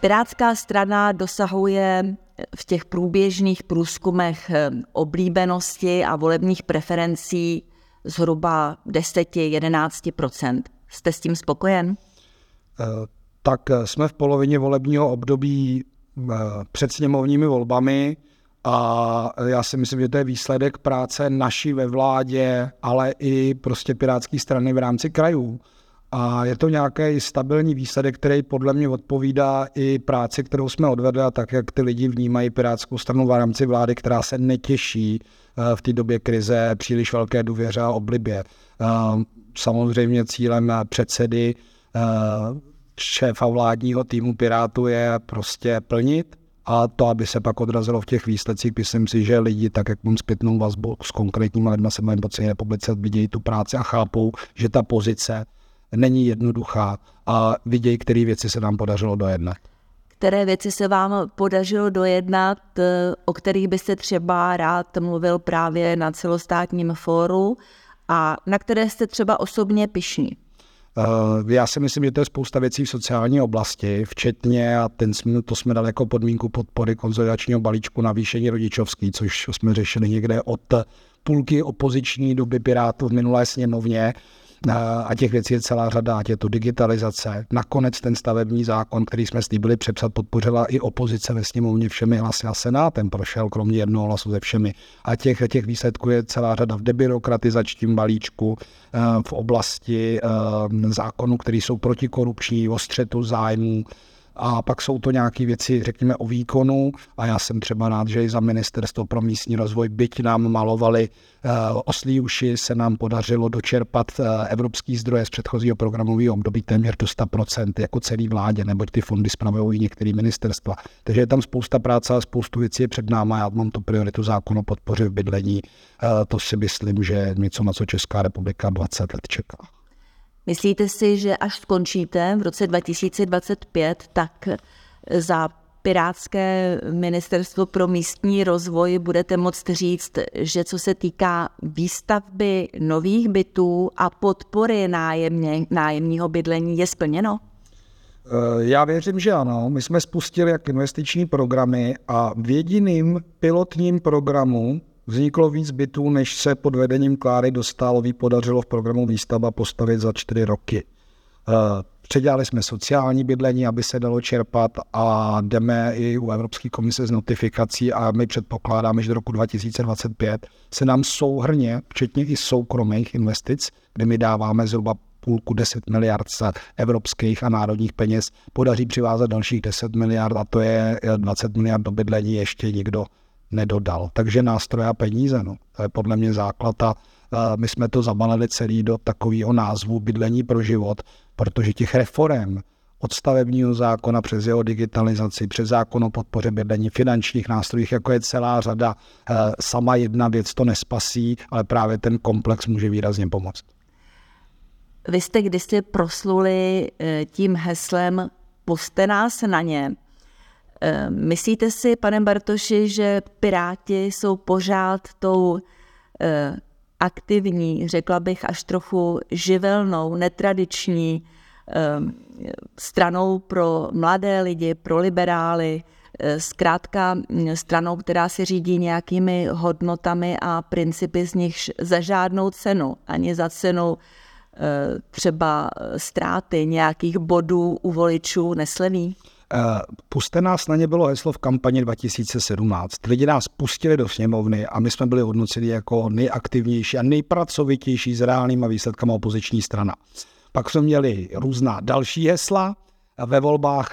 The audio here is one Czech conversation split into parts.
Pirátská strana dosahuje v těch průběžných průzkumech oblíbenosti a volebních preferencí zhruba 10-11%. Jste s tím spokojen? Tak jsme v polovině volebního období před sněmovními volbami a já si myslím, že to je výsledek práce naší ve vládě, ale i prostě pirátské strany v rámci krajů. A je to nějaký stabilní výsledek, který podle mě odpovídá i práci, kterou jsme odvedli a tak, jak ty lidi vnímají Pirátskou stranu v rámci vlády, která se netěší v té době krize příliš velké důvěře a oblibě. Samozřejmě cílem předsedy šéfa vládního týmu Pirátů je prostě plnit a to, aby se pak odrazilo v těch výsledcích. Myslím si, že lidi, tak jak mám zpětnou vazbu s konkrétními lidmi, se mají po celé republice, vidějí tu práci a chápou, že ta pozice není jednoduchá a vidějí, které věci se nám podařilo dojednat. Které věci se vám podařilo dojednat, o kterých byste třeba rád mluvil právě na celostátním fóru a na které jste třeba osobně pyšní? Já si myslím, že to je spousta věcí v sociální oblasti, včetně, a to jsme dali jako podmínku podpory konsolidačního balíčku navýšení rodičovský, což jsme řešili někde od půlky opoziční doby Pirátů v minulé sněmovně. A těch věcí je celá řada, ať je to digitalizace. Nakonec ten stavební zákon, který jsme slíbili přepsat, podpořila i opozice ve sněmovně všemi hlasy a senátem prošel, kromě jednoho hlasu ze všemi. A těch výsledků je celá řada v debyrokratizačním balíčku, v oblasti zákonů, které jsou protikorupční, o střetu zájmů. A pak jsou to nějaké věci, řekněme, o výkonu a já jsem třeba rád, že i za Ministerstvo pro místní rozvoj, byť nám malovali oslí uši, se nám podařilo dočerpat evropský zdroje z předchozího programového období téměř do 100%, jako celý vládě, neboť ty fondy spravují některé ministerstva. Takže je tam spousta práce a spoustu věcí je před náma. Já mám tu prioritu zákon o podpoře v bydlení. To si myslím, že je něco, na co Česká republika 20 let čeká. Myslíte si, že až skončíte v roce 2025, tak za Pirátské ministerstvo pro místní rozvoj budete moct říct, že co se týká výstavby nových bytů a podpory nájemního bydlení, je splněno? Já věřím, že ano. My jsme spustili jak investiční programy a v jediném pilotním programu vzniklo víc bytů, než se pod vedením Kláry Dostálový podařilo v programu Výstavba postavit za 4 roky. Předělali jsme sociální bydlení, aby se dalo čerpat a jdeme i u Evropské komise s notifikací a my předpokládáme, že do roku 2025 se nám souhrně, včetně i soukromých investic, kde my dáváme zhruba 10 miliard z evropských a národních peněz, podaří přivázat dalších 10 miliard a to je 20 miliard do bydlení ještě nikdo nedodal. Takže nástroje a peníze, to je podle mě základ a my jsme to zabalili celý do takového názvu Bydlení pro život, protože těch reforem od stavebního zákona přes jeho digitalizaci, přes zákon o podpoře bydlení, finančních nástrojích, jako je celá řada, sama jedna věc to nespasí, ale právě ten komplex může výrazně pomoct. Vy jste kdysi prosluli tím heslem Poste nás na ně. Myslíte si, pane Bartoši, že Piráti jsou pořád tou aktivní, řekla bych až trochu živelnou, netradiční stranou pro mladé lidi, pro liberály, zkrátka stranou, která se řídí nějakými hodnotami a principy, z nichž za žádnou cenu, ani za cenu třeba ztráty nějakých bodů u voličů nesleví? Puste nás na ně bylo heslo v kampani 2017. Lidi nás pustili do sněmovny a my jsme byli hodnoceni jako nejaktivnější a nejpracovitější s reálnýma výsledkama opoziční strana. Pak jsme měli různá další hesla. Ve volbách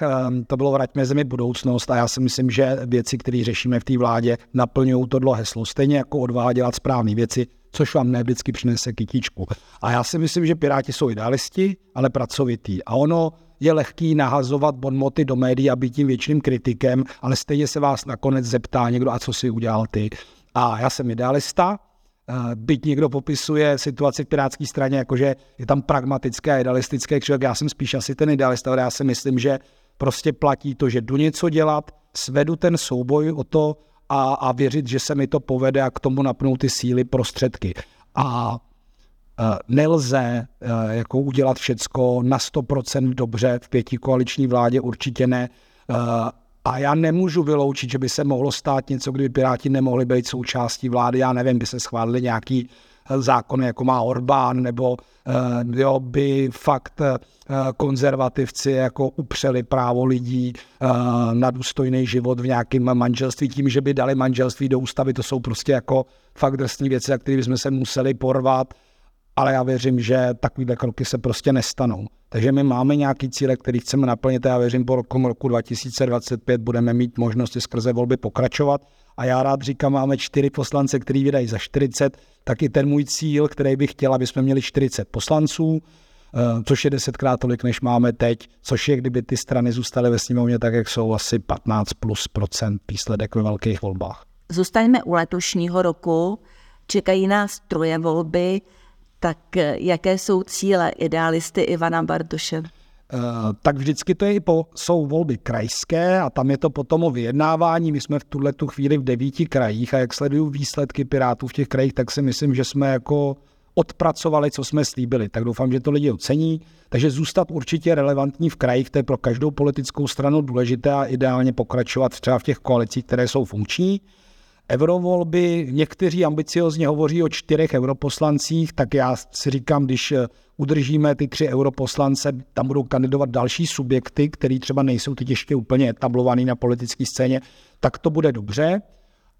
to bylo Vraťme zemi budoucnost a já si myslím, že věci, které řešíme v té vládě, naplňují tohle heslo. Stejně jako odvaha dělat správné věci, což vám ne vždycky přinese kytičku. A já si myslím, že Piráti jsou idealisti, ale pracovití. A ono je lehký nahazovat bonmoty do médií a být tím věčným kritikem, ale stejně se vás nakonec zeptá někdo, a co si udělal ty. A já jsem idealista, byť někdo popisuje situaci v Pirátské straně, jakože je tam pragmatické a idealistické křivek, já jsem spíš asi ten idealista, ale já si myslím, že prostě platí to, že jdu něco dělat, svedu ten souboj o to a věřit, že se mi to povede a k tomu napnou ty síly, prostředky. A nelze jako udělat všecko na 100% dobře v pětikoaliční vládě, určitě ne. A já nemůžu vyloučit, že by se mohlo stát něco, kdyby Piráti nemohli být součástí vlády. Já nevím, by se schválili nějaký zákon, jako má Orbán, nebo jo, by fakt konzervativci jako upřeli právo lidí na důstojný život v nějakém manželství tím, že by dali manželství do ústavy. To jsou prostě jako fakt drsný věci, na které bychom se museli porvat. Ale já věřím, že takovýhle kroky se prostě nestanou. Takže my máme nějaký cíle, který chceme naplnit a já věřím, po roku 2025 budeme mít možnosti skrze volby pokračovat. A já rád říkám, máme 4 poslance, který vydají za 40, tak i ten můj cíl, který bych chtěl, aby jsme měli 40 poslanců, což je 10krát tolik, než máme teď, což je, kdyby ty strany zůstaly ve sněmovně tak, jak jsou, asi 15+% výsledek ve velkých volbách. Zůstaňme u letošního roku, čekají nás troje volby. Tak jaké jsou cíle idealisty Ivana Bartoše? Tak vždycky to je jsou volby krajské a tam je to potom o vyjednávání. My jsme v tuhletu chvíli v 9 krajích a jak sleduju výsledky Pirátů v těch krajích, tak si myslím, že jsme jako odpracovali, co jsme slíbili. Tak doufám, že to lidi ocení. Takže zůstat určitě relevantní v krajích, to je pro každou politickou stranu důležité a ideálně pokračovat třeba v těch koalicích, které jsou funkční. Eurovolby, někteří ambiciozně hovoří o 4 europoslancích, tak já si říkám, když udržíme ty 3 europoslance, tam budou kandidovat další subjekty, který třeba nejsou teď ještě úplně etablovaný na politické scéně, tak to bude dobře.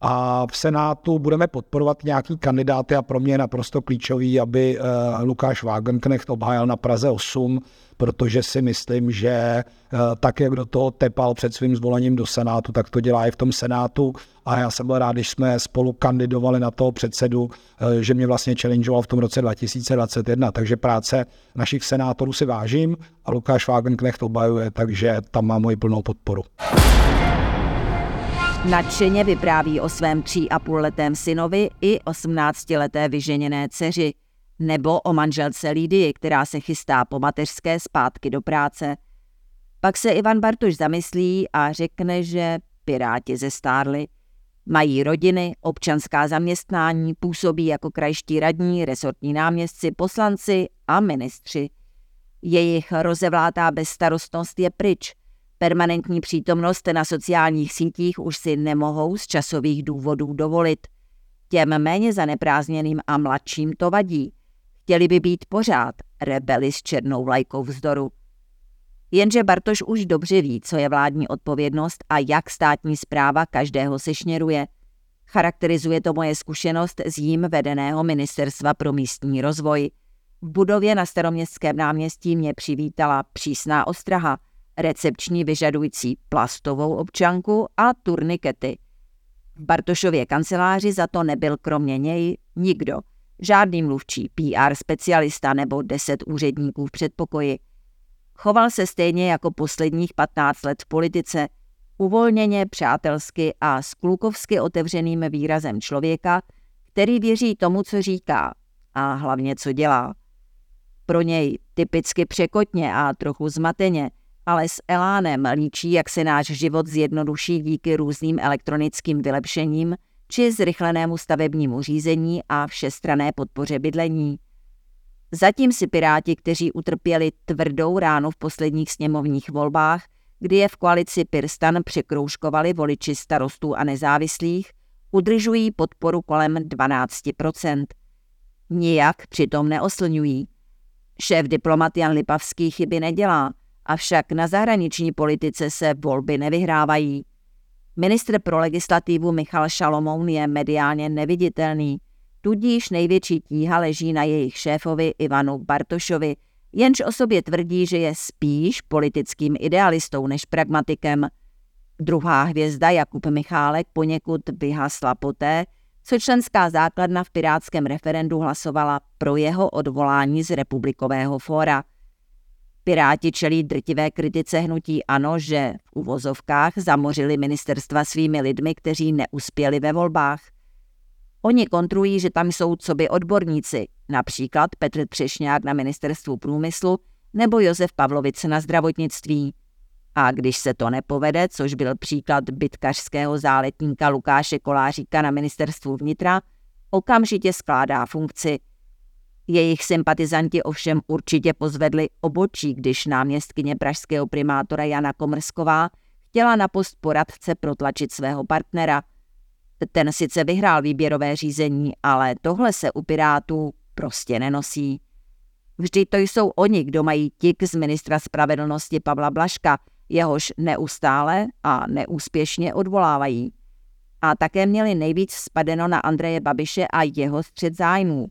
A v Senátu budeme podporovat nějaký kandidáty a pro mě je naprosto klíčový, aby Lukáš Wagenknecht obhájil na Praze 8, protože si myslím, že tak, jak do toho tepal před svým zvolením do Senátu, tak to dělá i v tom Senátu a já jsem byl rád, když jsme spolu kandidovali na toho předsedu, že mě vlastně challengeoval v tom roce 2021, takže práce našich senátorů si vážím a Lukáš Wagenknecht obhajuje, takže tam má moji plnou podporu. Nadšeně vypráví o svém 3,5letém synovi i 18leté vyženěné dceři, nebo o manželce Lidii, která se chystá po mateřské zpátky do práce. Pak se Ivan Bartoš zamyslí a řekne, že Piráti zestárli. Mají rodiny, občanská zaměstnání, působí jako krajští radní, resortní náměstci, poslanci a ministři. Jejich rozevlátá bezstarostnost je pryč. Permanentní přítomnost na sociálních sítích už si nemohou z časových důvodů dovolit. Těm méně zaneprázdněným a mladším to vadí. Chtěli by být pořád rebeli s černou vlajkou vzdoru. Jenže Bartoš už dobře ví, co je vládní odpovědnost a jak státní správa každého sešněruje. Charakterizuje to moje zkušenost z jím vedeného Ministerstva pro místní rozvoj. V budově na Staroměstském náměstí mě přivítala přísná ostraha, recepční vyžadující plastovou občanku a turnikety. V Bartošově kanceláři za to nebyl kromě něj nikdo. Žádný mluvčí, PR specialista nebo 10 úředníků v předpokoji. Choval se stejně jako posledních 15 let v politice, uvolněně, přátelsky a s klukovsky otevřeným výrazem člověka, který věří tomu, co říká a hlavně, co dělá. Pro něj typicky překotně a trochu zmateně, ale s elánem líčí, jak se náš život zjednoduší díky různým elektronickým vylepšením či zrychlenému stavebnímu řízení a všestranné podpoře bydlení. Zatím si Piráti, kteří utrpěli tvrdou ránu v posledních sněmovních volbách, kdy je v koalici PirStan překroužkovali voliči starostů a nezávislých, udržují podporu kolem 12%. Nijak přitom neoslňují. Šéf diplomat Jan Lipavský chyby nedělá, avšak na zahraniční politice se volby nevyhrávají. Ministr pro legislativu Michal Šalomoun je mediálně neviditelný, tudíž největší tíha leží na jejich šéfovi Ivanu Bartošovi, jenž o sobě tvrdí, že je spíš politickým idealistou než pragmatikem. Druhá hvězda Jakub Michálek poněkud vyhasla poté, co členská základna v pirátském referendu hlasovala pro jeho odvolání z Republikového fóra. Piráti čelí drtivé kritice hnutí ANO, že v uvozovkách zamořili ministerstva svými lidmi, kteří neuspěli ve volbách. Oni kontrují, že tam jsou coby odborníci, například Petr Přešňák na ministerstvu průmyslu nebo Josef Pavlovic na zdravotnictví. A když se to nepovede, což byl příklad bitkařského záletníka Lukáše Koláříka na ministerstvu vnitra, okamžitě skládá funkci. Jejich sympatizanti ovšem určitě pozvedli obočí, když náměstkyně pražského primátora Jana Komrsková chtěla na post poradce protlačit svého partnera. Ten sice vyhrál výběrové řízení, ale tohle se u Pirátů prostě nenosí. Vždy to jsou oni, kdo mají tik z ministra spravedlnosti Pavla Blaška, jehož neustále a neúspěšně odvolávají. A také měli nejvíc spadeno na Andreje Babiše a jeho střet zájmů.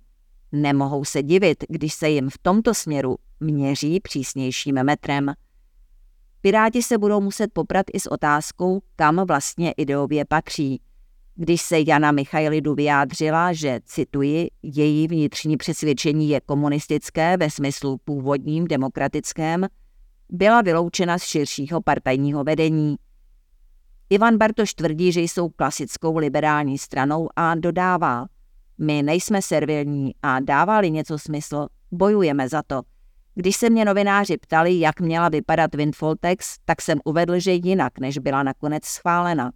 Nemohou se divit, když se jim v tomto směru měří přísnějším metrem. Piráti se budou muset poprat i s otázkou, kam vlastně ideově patří. Když se Jana Michailidu vyjádřila, že, cituji, její vnitřní přesvědčení je komunistické ve smyslu původním demokratickém, byla vyloučena z širšího partajního vedení. Ivan Bartoš tvrdí, že jsou klasickou liberální stranou a dodává: my nejsme servilní a dávali něco smysl, bojujeme za to. Když se mě novináři ptali, jak měla vypadat windfall tax, tak jsem uvedl, že jinak, než byla nakonec schválena.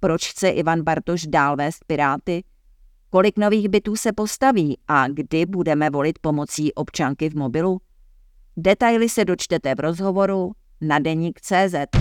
Proč chce Ivan Bartoš dál vést Piráty? Kolik nových bytů se postaví a kdy budeme volit pomocí občanky v mobilu? Detaily se dočtete v rozhovoru na denik.cz.